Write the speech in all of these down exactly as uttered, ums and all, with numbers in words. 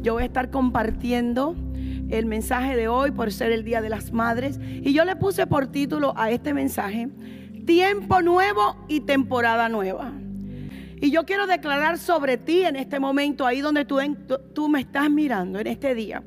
Yo voy a estar compartiendo el mensaje de hoy por ser el Día de las Madres, y yo le puse por título a este mensaje: Tiempo nuevo y temporada nueva. Y yo quiero declarar sobre ti en este momento, ahí donde tú, en, tú me estás mirando en este día,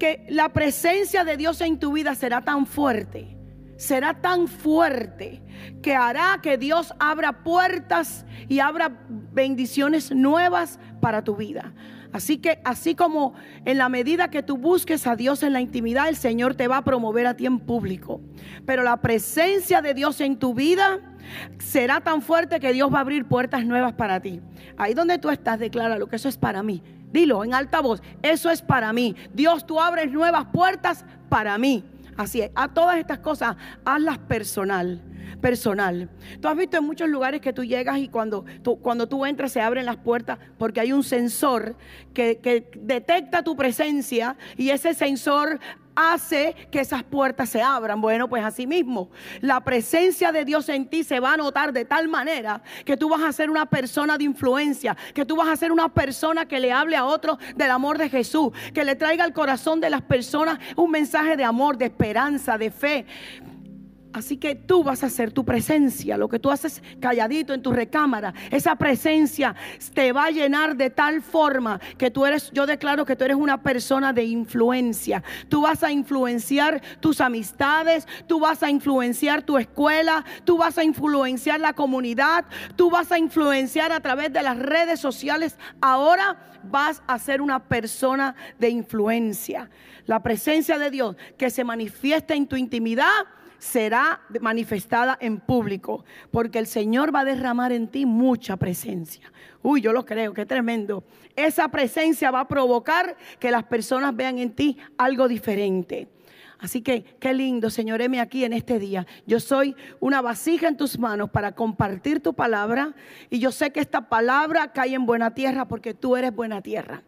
que la presencia de Dios en tu vida será tan fuerte, será tan fuerte, que hará que Dios abra puertas y abra bendiciones nuevas para tu vida. Así que así como en la medida que tú busques a Dios en la intimidad, el Señor te va a promover a ti en público. Pero la presencia de Dios en tu vida será tan fuerte que Dios va a abrir puertas nuevas para ti. Ahí donde tú estás, decláralo, que eso es para mí. Dilo en alta voz: eso es para mí. Dios, tú abres nuevas puertas para mí. Así es, a todas estas cosas hazlas personal. Personal. Tú has visto en muchos lugares que tú llegas y cuando tú, cuando tú entras se abren las puertas, porque hay un sensor que, que detecta tu presencia, y ese sensor hace que esas puertas se abran. Bueno, pues así mismo, la presencia de Dios en ti se va a notar de tal manera que tú vas a ser una persona de influencia, que tú vas a ser una persona que le hable a otros del amor de Jesús, que le traiga al corazón de las personas un mensaje de amor, de esperanza, de fe. Así que tú vas a hacer tu presencia, lo que tú haces calladito en tu recámara, esa presencia te va a llenar de tal forma que tú eres, yo declaro que tú eres una persona de influencia. Tú vas a influenciar tus amistades, tú vas a influenciar tu escuela, tú vas a influenciar la comunidad, tú vas a influenciar a través de las redes sociales. Ahora vas a ser una persona de influencia. La presencia de Dios que se manifiesta en tu intimidad será manifestada en público, porque el Señor va a derramar en ti mucha presencia. Uy, yo lo creo, qué tremendo. Esa presencia va a provocar que las personas vean en ti algo diferente. Así que qué lindo, Señor, heme aquí en este día. Yo soy una vasija en tus manos para compartir tu palabra, y yo sé que esta palabra cae en buena tierra, porque tú eres buena tierra.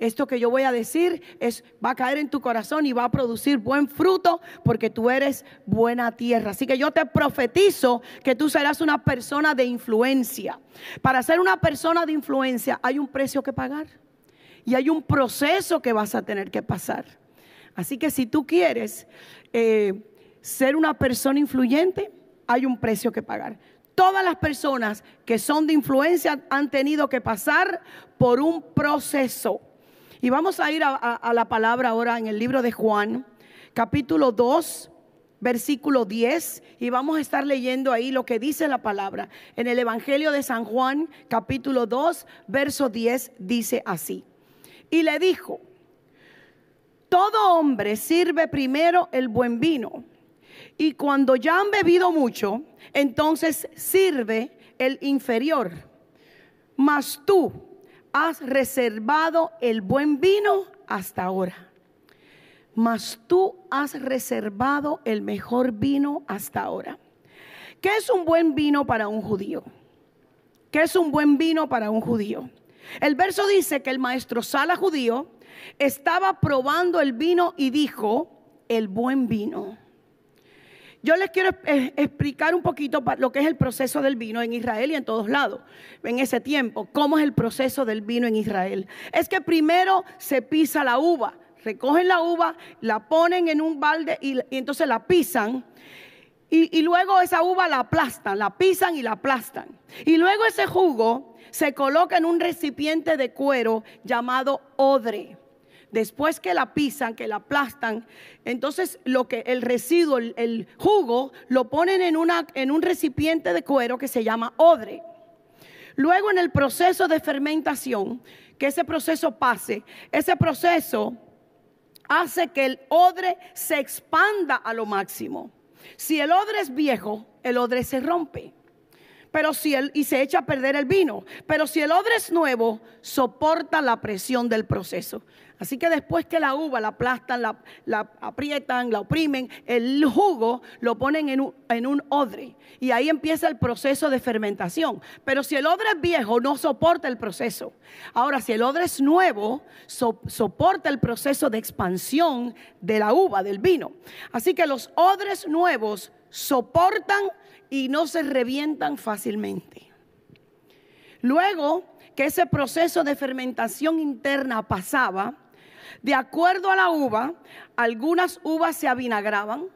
Esto que yo voy a decir es, va a caer en tu corazón y va a producir buen fruto, porque tú eres buena tierra. Así que yo te profetizo que tú serás una persona de influencia. Para ser una persona de influencia hay un precio que pagar y hay un proceso que vas a tener que pasar. Así que si tú quieres eh, ser una persona influyente, hay un precio que pagar. Todas las personas que son de influencia han tenido que pasar por un proceso. Y vamos a ir a, a, a la palabra ahora en el libro de Juan, capítulo dos, versículo diez, y vamos a estar leyendo ahí lo que dice la palabra. En el Evangelio de San Juan, capítulo dos, verso diez, dice así: y le dijo, todo hombre sirve primero el buen vino, y cuando ya han bebido mucho, entonces sirve el inferior, mas tú has reservado el buen vino hasta ahora. Mas tú has reservado el mejor vino hasta ahora. ¿Qué es un buen vino para un judío? ¿Qué es un buen vino para un judío? El verso dice que el maestro Sala judío estaba probando el vino y dijo: el buen vino. Yo les quiero explicar un poquito lo que es el proceso del vino en Israel y en todos lados, en ese tiempo. ¿Cómo es el proceso del vino en Israel? Es que primero se pisa la uva, recogen la uva, la ponen en un balde y, y entonces la pisan. Y, y luego esa uva la aplastan, la pisan y la aplastan. Y luego ese jugo se coloca en un recipiente de cuero llamado odre. Después que la pisan, que la aplastan, entonces lo que el residuo, el, el jugo, lo ponen en, una, en un recipiente de cuero que se llama odre. Luego, en el proceso de fermentación, que ese proceso pase, ese proceso hace que el odre se expanda a lo máximo. Si el odre es viejo, el odre se rompe. Pero si el, y se echa a perder el vino. Pero si el odre es nuevo, soporta la presión del proceso. Así que después que la uva la aplastan, la, la aprietan, la oprimen, el jugo lo ponen en un, en un odre. Y ahí empieza el proceso de fermentación. Pero si el odre es viejo, no soporta el proceso. Ahora, si el odre es nuevo, so, soporta el proceso de expansión de la uva, del vino. Así que los odres nuevos soportan y no se revientan fácilmente. Luego que ese proceso de fermentación interna pasaba, de acuerdo a la uva, algunas uvas se avinagraban,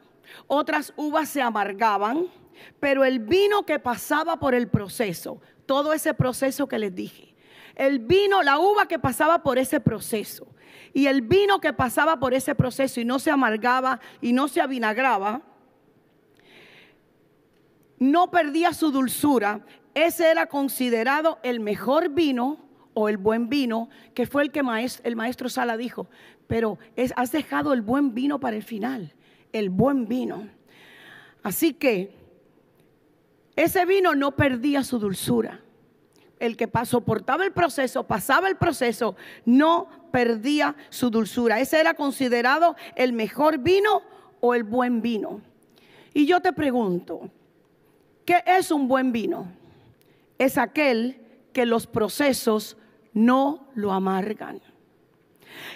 otras uvas se amargaban, pero el vino que pasaba por el proceso, todo ese proceso que les dije, el vino, la uva que pasaba por ese proceso y el vino que pasaba por ese proceso y no se amargaba y no se avinagraba, no perdía su dulzura. Ese era considerado el mejor vino o el buen vino, que fue el que maestro, el maestro Sala dijo, pero es, has dejado el buen vino para el final, el buen vino. Así que ese vino no perdía su dulzura. El que soportaba el proceso, pasaba el proceso, no perdía su dulzura. Ese era considerado el mejor vino o el buen vino. Y yo te pregunto, ¿qué es un buen vino? Es aquel que los procesos no lo amargan.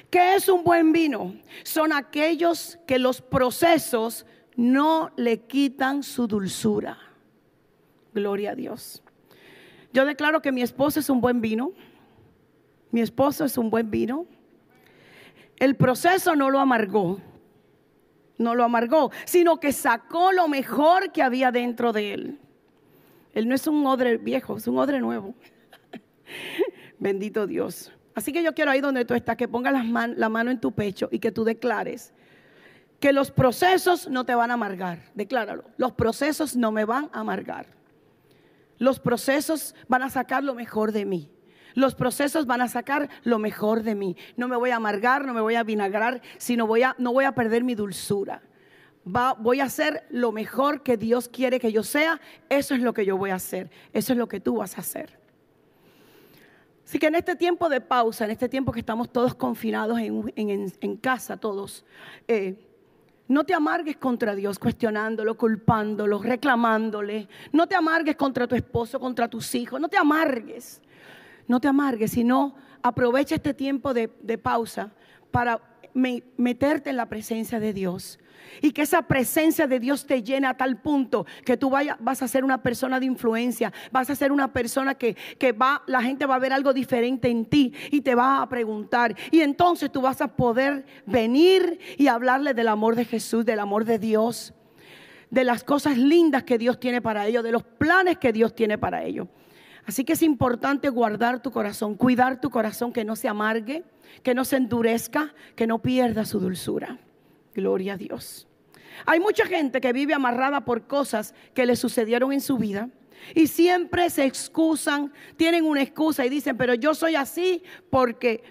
¿Qué es un buen vino? Son aquellos que los procesos no le quitan su dulzura. Gloria a Dios. Yo declaro que mi esposo es un buen vino. Mi esposo es un buen vino. El proceso no lo amargó. No lo amargó, sino que sacó lo mejor que había dentro de él. Él no es un odre viejo, es un odre nuevo. Bendito Dios. Así que yo quiero ahí donde tú estás, que pongas la, man, la mano en tu pecho y que tú declares que los procesos no te van a amargar. Decláralo, los procesos no me van a amargar. Los procesos van a sacar lo mejor de mí. Los procesos van a sacar lo mejor de mí. No me voy a amargar, no me voy a vinagrar, sino voy a, no voy a perder mi dulzura. Va, voy a hacer lo mejor que Dios quiere que yo sea. Eso es lo que yo voy a hacer. Eso es lo que tú vas a hacer. Así que en este tiempo de pausa, en este tiempo que estamos todos confinados en, en, en casa, todos, eh, no te amargues contra Dios cuestionándolo, culpándolo, reclamándole. No te amargues contra tu esposo, contra tus hijos. No te amargues. No te amargues, sino aprovecha este tiempo de, de pausa para me, meterte en la presencia de Dios. Y que esa presencia de Dios te llene a tal punto que tú vaya, vas a ser una persona de influencia. Vas a ser una persona que, que va, la gente va a ver algo diferente en ti y te va a preguntar. Y entonces tú vas a poder venir y hablarle del amor de Jesús, del amor de Dios, de las cosas lindas que Dios tiene para ellos, de los planes que Dios tiene para ellos. Así que es importante guardar tu corazón, cuidar tu corazón, que no se amargue, que no se endurezca, que no pierda su dulzura. Gloria a Dios. Hay mucha gente que vive amarrada por cosas que le sucedieron en su vida y siempre se excusan, tienen una excusa y dicen, pero yo soy así porque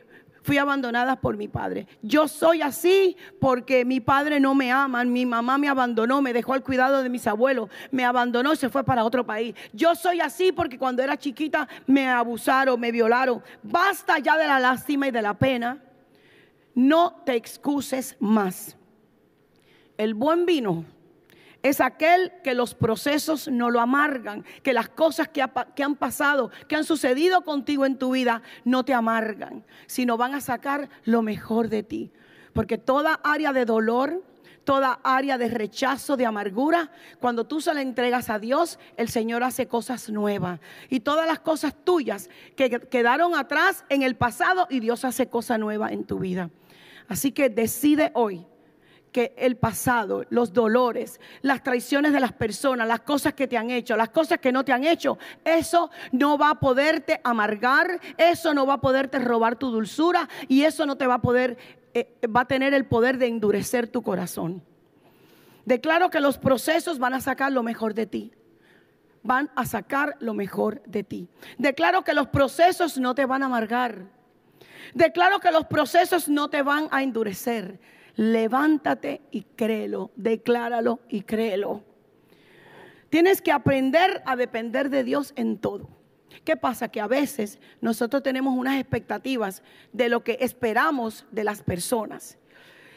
fui abandonada por mi padre. Yo soy así porque mi padre no me ama, mi mamá me abandonó, me dejó al cuidado de mis abuelos, me abandonó y se fue para otro país. Yo soy así porque cuando era chiquita me abusaron, me violaron. Basta ya de la lástima y de la pena. No te excuses más. El buen vino es aquel que los procesos no lo amargan, que las cosas que, ha, que han pasado, que han sucedido contigo en tu vida no te amargan, sino van a sacar lo mejor de ti. Porque toda área de dolor, toda área de rechazo, de amargura, cuando tú se la entregas a Dios, el Señor hace cosas nuevas. Y todas las cosas tuyas que quedaron atrás en el pasado, y Dios hace cosa nueva en tu vida. Así que decide hoy que el pasado, los dolores, las traiciones de las personas, las cosas que te han hecho, las cosas que no te han hecho, eso no va a poderte amargar, eso no va a poderte robar tu dulzura y eso no te va a poder, eh, va a tener el poder de endurecer tu corazón. Declaro que los procesos van a sacar lo mejor de ti. Van a sacar lo mejor de ti. Declaro que los procesos no te van a amargar. Declaro que los procesos no te van a endurecer. Levántate y créelo, decláralo y créelo. Tienes que aprender a depender de Dios en todo. ¿Qué pasa? Que a veces nosotros tenemos unas expectativas de lo que esperamos de las personas.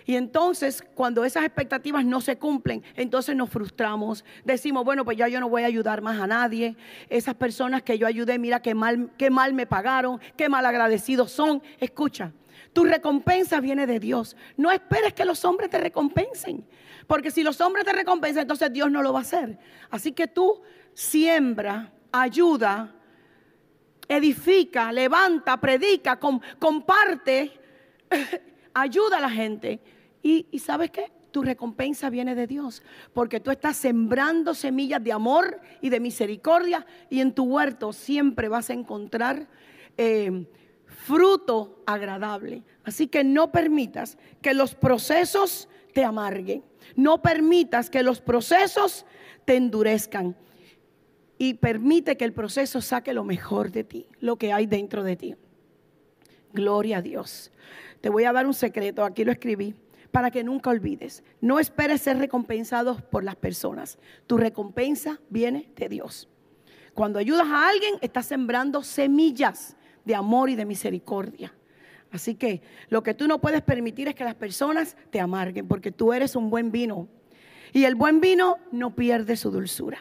Y entonces cuando esas expectativas no se cumplen, entonces nos frustramos. Decimos, bueno, pues ya yo no voy a ayudar más a nadie. Esas personas que yo ayudé, mira qué mal, qué mal me pagaron, qué mal agradecidos son. Escucha. Tu recompensa viene de Dios. No esperes que los hombres te recompensen, porque si los hombres te recompensan, entonces Dios no lo va a hacer. Así que tú siembra, ayuda, edifica, levanta, predica, com, comparte, ayuda a la gente. Y, ¿y sabes qué? Tu recompensa viene de Dios, porque tú estás sembrando semillas de amor y de misericordia, y en tu huerto siempre vas a encontrar eh, fruto agradable. Así que no permitas que los procesos te amarguen, no permitas que los procesos te endurezcan, y permite que el proceso saque lo mejor de ti, lo que hay dentro de ti. Gloria a Dios. Te voy a dar un secreto, aquí lo escribí, para que nunca olvides. No esperes ser recompensado por las personas. Tu recompensa viene de Dios. Cuando ayudas a alguien, estás sembrando semillas de amor y de misericordia. Así que lo que tú no puedes permitir es que las personas te amarguen, porque tú eres un buen vino. Y el buen vino no pierde su dulzura.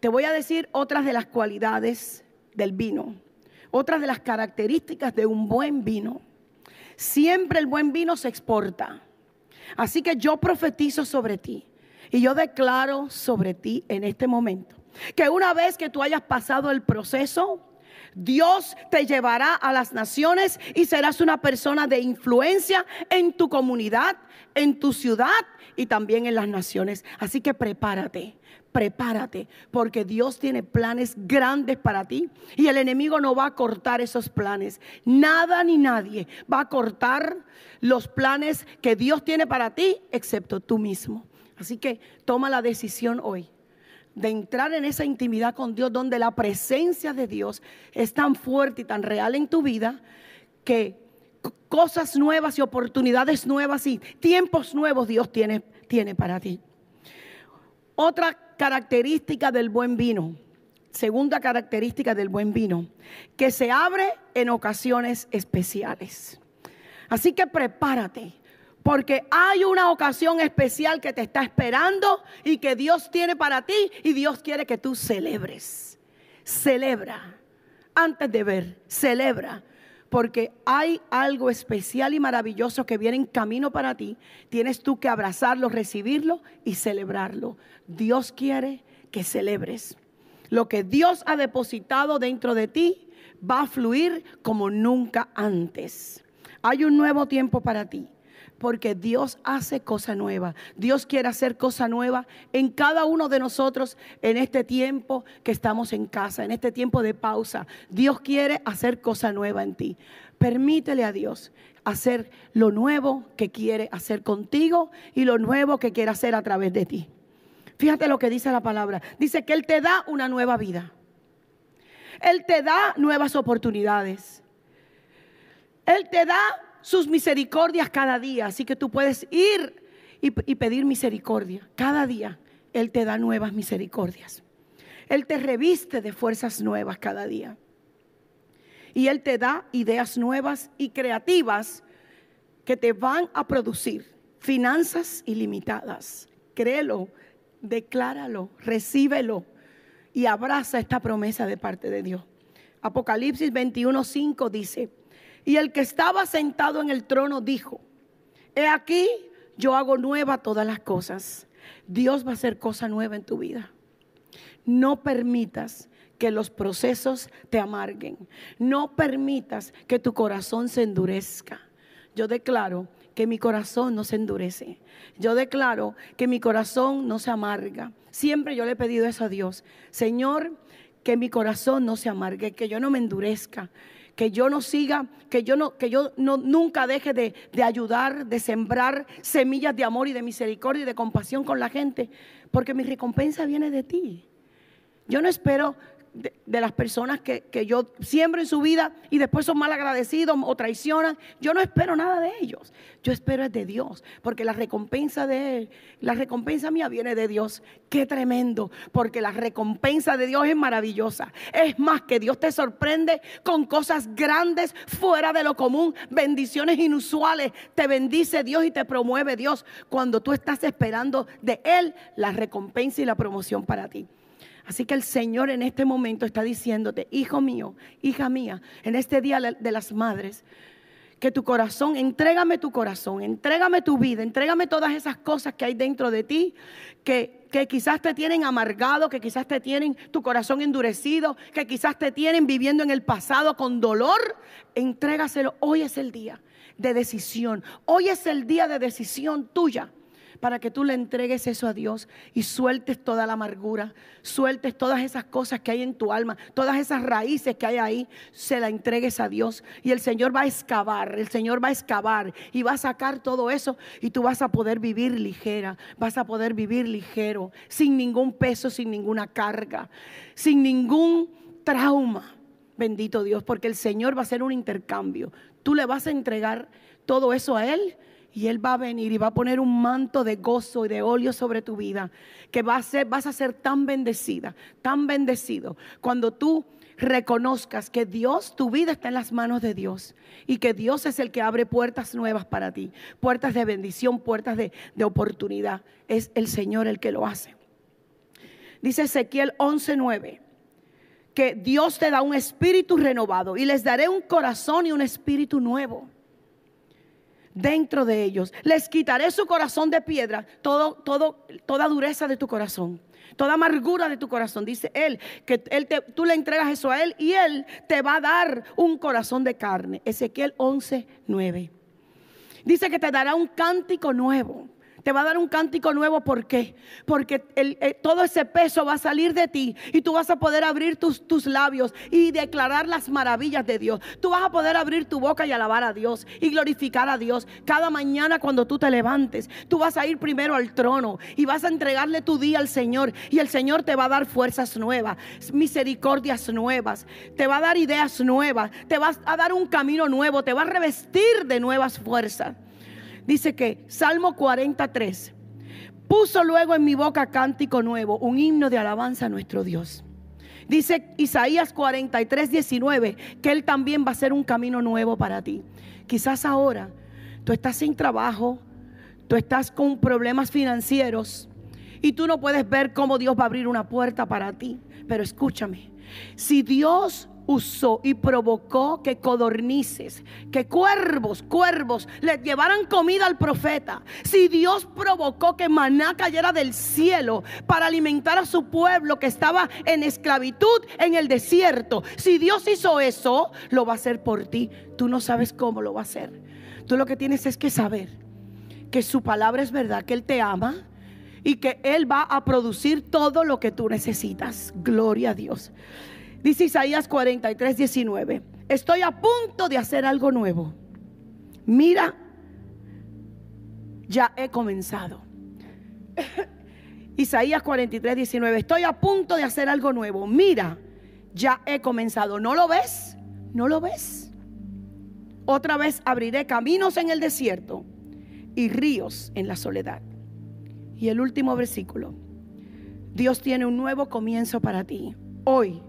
Te voy a decir otras de las cualidades del vino, otras de las características de un buen vino. Siempre el buen vino se exporta. Así que yo profetizo sobre ti y yo declaro sobre ti en este momento que una vez que tú hayas pasado el proceso, Dios te llevará a las naciones y serás una persona de influencia en tu comunidad, en tu ciudad y también en las naciones. Así que prepárate, prepárate, porque Dios tiene planes grandes para ti y el enemigo no va a cortar esos planes. Nada ni nadie va a cortar los planes que Dios tiene para ti, excepto tú mismo. Así que toma la decisión hoy de entrar en esa intimidad con Dios, donde la presencia de Dios es tan fuerte y tan real en tu vida que cosas nuevas y oportunidades nuevas y tiempos nuevos Dios tiene, tiene para ti. Otra característica del buen vino, segunda característica del buen vino, que se abre en ocasiones especiales. Así que prepárate, porque hay una ocasión especial que te está esperando y que Dios tiene para ti, y Dios quiere que tú celebres. Celebra antes de ver, celebra, porque hay algo especial y maravilloso que viene en camino para ti. Tienes tú que abrazarlo, recibirlo y celebrarlo. Dios quiere que celebres. Lo que Dios ha depositado dentro de ti va a fluir como nunca antes. Hay un nuevo tiempo para ti, porque Dios hace cosa nueva. Dios quiere hacer cosa nueva en cada uno de nosotros en este tiempo que estamos en casa, en este tiempo de pausa. Dios quiere hacer cosa nueva en ti. Permítele a Dios hacer lo nuevo que quiere hacer contigo y lo nuevo que quiere hacer a través de ti. Fíjate lo que dice la palabra. Dice que Él te da una nueva vida. Él te da nuevas oportunidades. Él te da sus misericordias cada día, así que tú puedes ir y, y pedir misericordia. Cada día Él te da nuevas misericordias. Él te reviste de fuerzas nuevas cada día. Y Él te da ideas nuevas y creativas que te van a producir finanzas ilimitadas. Créelo, decláralo, recíbelo y abraza esta promesa de parte de Dios. Apocalipsis veintiuno cinco dice: y el que estaba sentado en el trono dijo: he aquí, yo hago nueva todas las cosas. Dios va a hacer cosa nueva en tu vida. No permitas que los procesos te amarguen. No permitas que tu corazón se endurezca. Yo declaro que mi corazón no se endurece. Yo declaro que mi corazón no se amarga. Siempre yo le he pedido eso a Dios. Señor, que mi corazón no se amargue, que yo no me endurezca, que yo no siga, que yo, no, que yo no, nunca deje de, de ayudar, de sembrar semillas de amor y de misericordia y de compasión con la gente, porque mi recompensa viene de ti. Yo no espero de, de las personas que, que yo siembro en su vida y después son mal agradecidos o traicionan. Yo no espero nada de ellos. Yo espero es de Dios, porque la recompensa de Él, la recompensa mía viene de Dios. Qué tremendo, porque la recompensa de Dios es maravillosa. Es más, que Dios te sorprende con cosas grandes, fuera de lo común, bendiciones inusuales. Te bendice Dios y te promueve Dios cuando tú estás esperando de Él la recompensa y la promoción para ti. Así que el Señor en este momento está diciéndote: hijo mío, hija mía, en este día de las madres, que tu corazón, entrégame tu corazón, entrégame tu vida, entrégame todas esas cosas que hay dentro de ti, que, que quizás te tienen amargado, que quizás te tienen tu corazón endurecido, que quizás te tienen viviendo en el pasado con dolor. Entrégaselo. Hoy es el día de decisión, hoy es el día de decisión tuya, para que tú le entregues eso a Dios y sueltes toda la amargura, sueltes todas esas cosas que hay en tu alma, todas esas raíces que hay ahí, se la entregues a Dios. Y el Señor va a excavar, el Señor va a excavar y va a sacar todo eso, y tú vas a poder vivir ligera, vas a poder vivir ligero, sin ningún peso, sin ninguna carga, sin ningún trauma. Bendito Dios, porque el Señor va a hacer un intercambio. Tú le vas a entregar todo eso a Él, y Él va a venir y va a poner un manto de gozo y de óleo sobre tu vida, que va a ser, vas a ser tan bendecida, tan bendecido, cuando tú reconozcas que Dios, tu vida está en las manos de Dios, y que Dios es el que abre puertas nuevas para ti, puertas de bendición, puertas de, de oportunidad. Es el Señor el que lo hace. Dice Ezequiel once nueve, que Dios te da un espíritu renovado, y les daré un corazón y un espíritu nuevo dentro de ellos. Les quitaré su corazón de piedra, todo, todo, toda dureza de tu corazón, toda amargura de tu corazón. Dice Él que él te, tú le entregas eso a Él, y Él te va a dar un corazón de carne. Ezequiel once nueve. Dice que te dará un cántico nuevo. Te va a dar un cántico nuevo. ¿Por qué? Porque el, el, todo ese peso va a salir de ti, y tú vas a poder abrir tus, tus labios y declarar las maravillas de Dios. Tú vas a poder abrir tu boca y alabar a Dios y glorificar a Dios. Cada mañana cuando tú te levantes, tú vas a ir primero al trono y vas a entregarle tu día al Señor, y el Señor te va a dar fuerzas nuevas, misericordias nuevas, te va a dar ideas nuevas, te va a dar un camino nuevo, te va a revestir de nuevas fuerzas. Dice que Salmo cuarenta y tres, puso luego en mi boca cántico nuevo, un himno de alabanza a nuestro Dios. Dice Isaías cuarenta y tres, diecinueve, que Él también va a hacer un camino nuevo para ti. Quizás ahora tú estás sin trabajo, tú estás con problemas financieros, y tú no puedes ver cómo Dios va a abrir una puerta para ti. Pero escúchame, si Dios usó y provocó que codornices, que cuervos, cuervos le llevaran comida al profeta, si Dios provocó que maná cayera del cielo para alimentar a su pueblo que estaba en esclavitud en el desierto, si Dios hizo eso, lo va a hacer por ti. Tú no sabes cómo lo va a hacer. Tú lo que tienes es que saber que su palabra es verdad, que Él te ama, y que Él va a producir todo lo que tú necesitas. Gloria a Dios. Dice Isaías cuarenta y tres, diecinueve, estoy a punto de hacer algo nuevo. Mira, ya he comenzado. Isaías cuarenta y tres, diecinueve, estoy a punto de hacer algo nuevo. Mira, ya he comenzado. ¿No lo ves? ¿No lo ves? Otra vez abriré caminos en el desierto y ríos en la soledad. Y el último versículo, Dios tiene un nuevo comienzo para ti. Hoy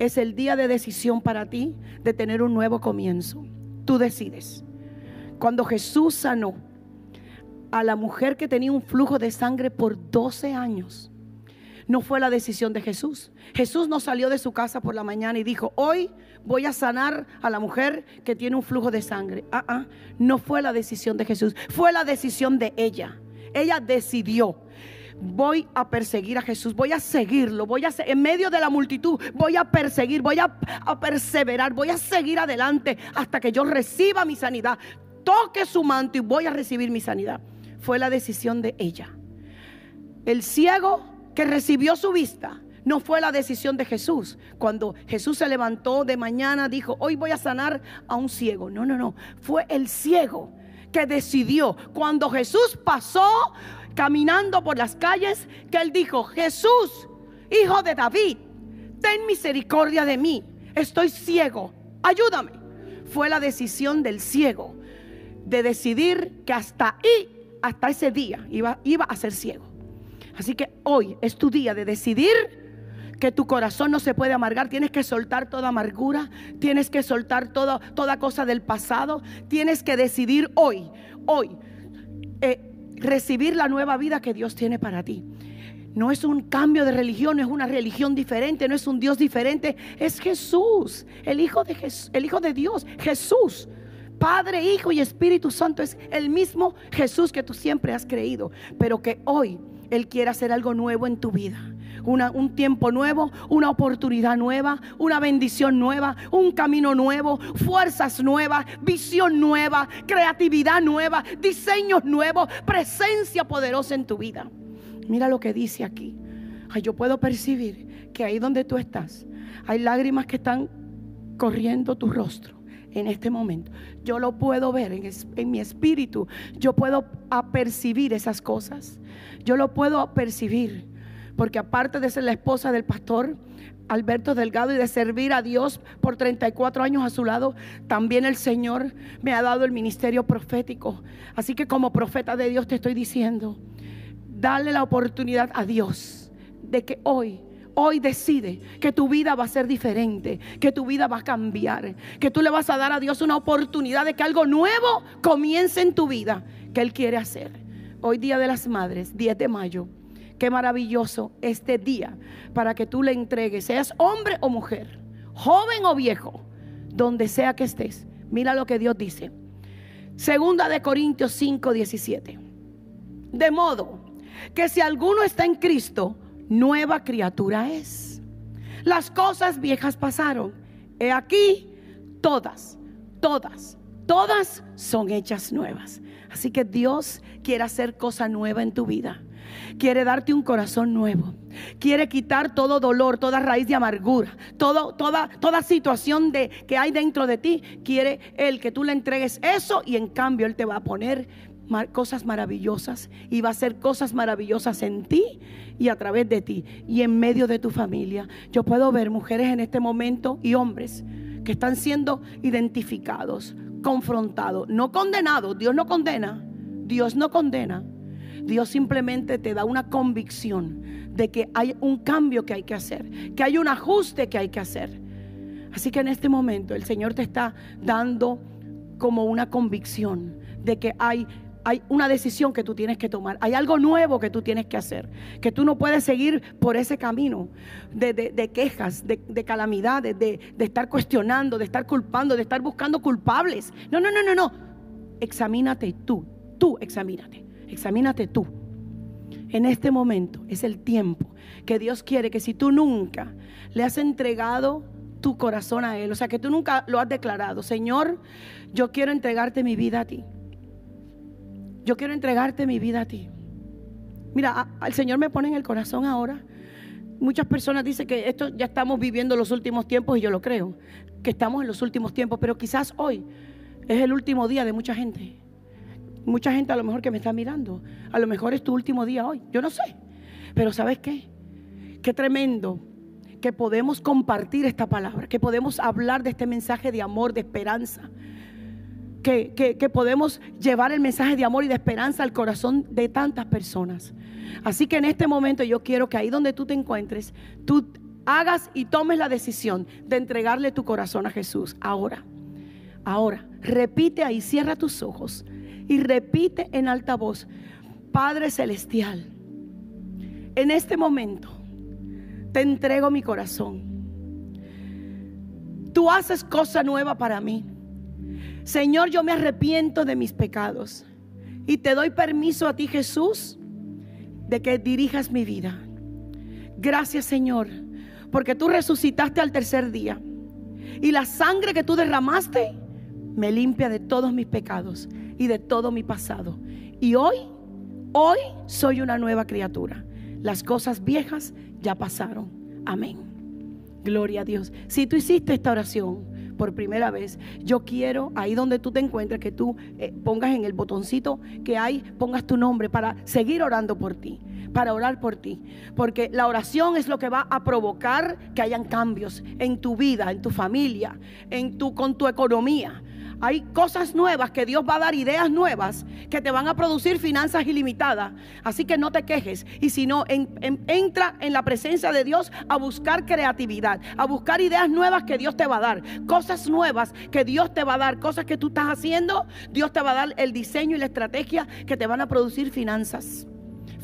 es el día de decisión para ti, de tener un nuevo comienzo. Tú decides. Cuando Jesús sanó a la mujer que tenía un flujo de sangre por doce años, no fue la decisión de Jesús. Jesús no salió de su casa por la mañana y dijo, hoy voy a sanar a la mujer que tiene un flujo de sangre. Ah, ah, no fue la decisión de Jesús, fue la decisión de ella. Ella decidió, voy a perseguir a Jesús, voy a seguirlo, voy a se- en medio de la multitud, voy a perseguir, voy a, a perseverar, voy a seguir adelante hasta que yo reciba mi sanidad, toque su manto y voy a recibir mi sanidad. Fue la decisión de ella. El ciego que recibió su vista no fue la decisión de Jesús. Cuando Jesús se levantó de mañana, dijo, hoy voy a sanar a un ciego. No, no, no, fue el ciego que decidió. Cuando Jesús pasó caminando por las calles, que Él dijo, Jesús, hijo de David, ten misericordia de mí, estoy ciego, ayúdame. Fue la decisión del ciego de decidir que hasta ahí, hasta ese día iba, iba a ser ciego. Así que hoy es tu día de decidir que tu corazón no se puede amargar. Tienes que soltar toda amargura, tienes que soltar todo, toda cosa del pasado. Tienes que decidir hoy, hoy eh, recibir la nueva vida que Dios tiene para ti. No es un cambio de religión, no es una religión diferente, no es un Dios diferente, es Jesús, el Hijo de, Jes- el Hijo de Dios, Jesús. Padre, Hijo y Espíritu Santo es el mismo Jesús que tú siempre has creído, pero que hoy Él quiere hacer algo nuevo en tu vida. Una, un tiempo nuevo, una oportunidad nueva, una bendición nueva, un camino nuevo, fuerzas nuevas, visión nueva, creatividad nueva, diseños nuevos, presencia poderosa en tu vida. Mira lo que dice aquí. Ay, yo puedo percibir que ahí donde tú estás hay lágrimas que están corriendo tu rostro en este momento. Yo lo puedo ver en, es, en mi espíritu. Yo puedo apercibir esas cosas. Yo lo puedo apercibir. Porque aparte de ser la esposa del pastor Alberto Delgado y de servir a Dios por treinta y cuatro años a su lado, también el Señor me ha dado el ministerio profético. Así que como profeta de Dios te estoy diciendo, dale la oportunidad a Dios de que hoy, hoy decide que tu vida va a ser diferente, que tu vida va a cambiar, que tú le vas a dar a Dios una oportunidad de que algo nuevo comience en tu vida, que Él quiere hacer. Hoy, Día de las Madres, diez de mayo. Qué maravilloso este día para que tú le entregues, seas hombre o mujer, joven o viejo, donde sea que estés. Mira lo que Dios dice. Segunda de Corintios cinco diecisiete. De modo que si alguno está en Cristo, nueva criatura es. Las cosas viejas pasaron. He aquí, todas, todas, todas son hechas nuevas. Así que Dios quiere hacer cosa nueva en tu vida. Quiere darte un corazón nuevo. Quiere quitar todo dolor, toda raíz de amargura, todo, toda, toda situación de, que hay dentro de ti. Quiere Él que tú le entregues eso y en cambio Él te va a poner mar, cosas maravillosas. Y va a hacer cosas maravillosas en ti y a través de ti y en medio de tu familia. Yo puedo ver mujeres en este momento y hombres que están siendo identificados, confrontados, no condenados. Dios no condena, Dios no condena. Dios simplemente te da una convicción de que hay un cambio que hay que hacer, que hay un ajuste que hay que hacer. Así que en este momento el Señor te está dando como una convicción de que hay, hay una decisión que tú tienes que tomar. Hay algo nuevo que tú tienes que hacer, que tú no puedes seguir por ese camino de, de, de quejas, de, de calamidades, de, de estar cuestionando, de estar culpando, de estar buscando culpables. No, no, no, no, no. Examínate tú, tú examínate. Examínate tú. En este momento es el tiempo que Dios quiere que si tú nunca le has entregado tu corazón a Él, o sea que tú nunca lo has declarado, Señor, yo quiero entregarte mi vida a ti. Yo quiero entregarte mi vida a ti. Mira, a, al Señor me pone en el corazón ahora. Muchas personas dicen que esto ya estamos viviendo los últimos tiempos y yo lo creo, que estamos en los últimos tiempos, pero quizás hoy es el último día de mucha gente. Mucha gente a lo mejor que me está mirando, a lo mejor es tu último día hoy, yo no sé. Pero ¿sabes qué? Qué tremendo que podemos compartir esta palabra, que podemos hablar de este mensaje de amor, de esperanza. Que, que, que podemos llevar el mensaje de amor y de esperanza al corazón de tantas personas. Así que en este momento yo quiero que ahí donde tú te encuentres, tú hagas y tomes la decisión de entregarle tu corazón a Jesús. Ahora, ahora, repite ahí, cierra tus ojos. Y repite en alta voz: Padre Celestial, en este momento te entrego mi corazón. Tú haces cosa nueva para mí. Señor, yo me arrepiento de mis pecados y te doy permiso a ti, Jesús, de que dirijas mi vida. Gracias, Señor, porque tú resucitaste al tercer día y la sangre que tú derramaste me limpia de todos mis pecados y de todo mi pasado. Y hoy, hoy soy una nueva criatura. Las cosas viejas ya pasaron. Amén. Gloria a Dios. Si tú hiciste esta oración por primera vez, yo quiero ahí donde tú te encuentres que tú eh, pongas en el botoncito que hay, pongas tu nombre para seguir orando por ti, para orar por ti, porque la oración es lo que va a provocar que hayan cambios en tu vida, en tu familia, en tu, con tu economía. Hay cosas nuevas que Dios va a dar, ideas nuevas que te van a producir finanzas ilimitadas. Así que no te quejes. Y si no, en, en, entra en la presencia de Dios a buscar creatividad, a buscar ideas nuevas que Dios te va a dar. Cosas nuevas que Dios te va a dar, cosas que tú estás haciendo, Dios te va a dar el diseño y la estrategia que te van a producir finanzas.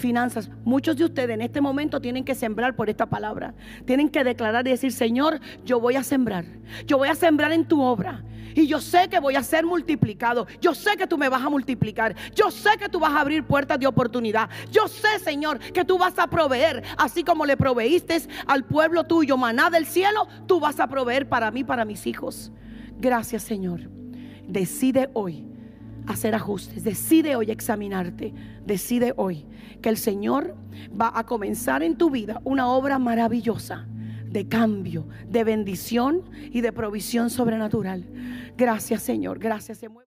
finanzas. Muchos de ustedes en este momento tienen que sembrar por esta palabra. Tienen que declarar y decir: Señor, yo voy a sembrar. Yo voy a sembrar en tu obra. Y yo sé que voy a ser multiplicado. Yo sé que tú me vas a multiplicar. Yo sé que tú vas a abrir puertas de oportunidad. Yo sé, Señor, que tú vas a proveer. Así como le proveíste al pueblo tuyo maná del cielo, tú vas a proveer para mí, para mis hijos. Gracias, Señor. Decide hoy hacer ajustes. Decide hoy examinarte. Decide hoy que el Señor va a comenzar en tu vida una obra maravillosa de cambio, de bendición y de provisión sobrenatural. Gracias, Señor. Gracias.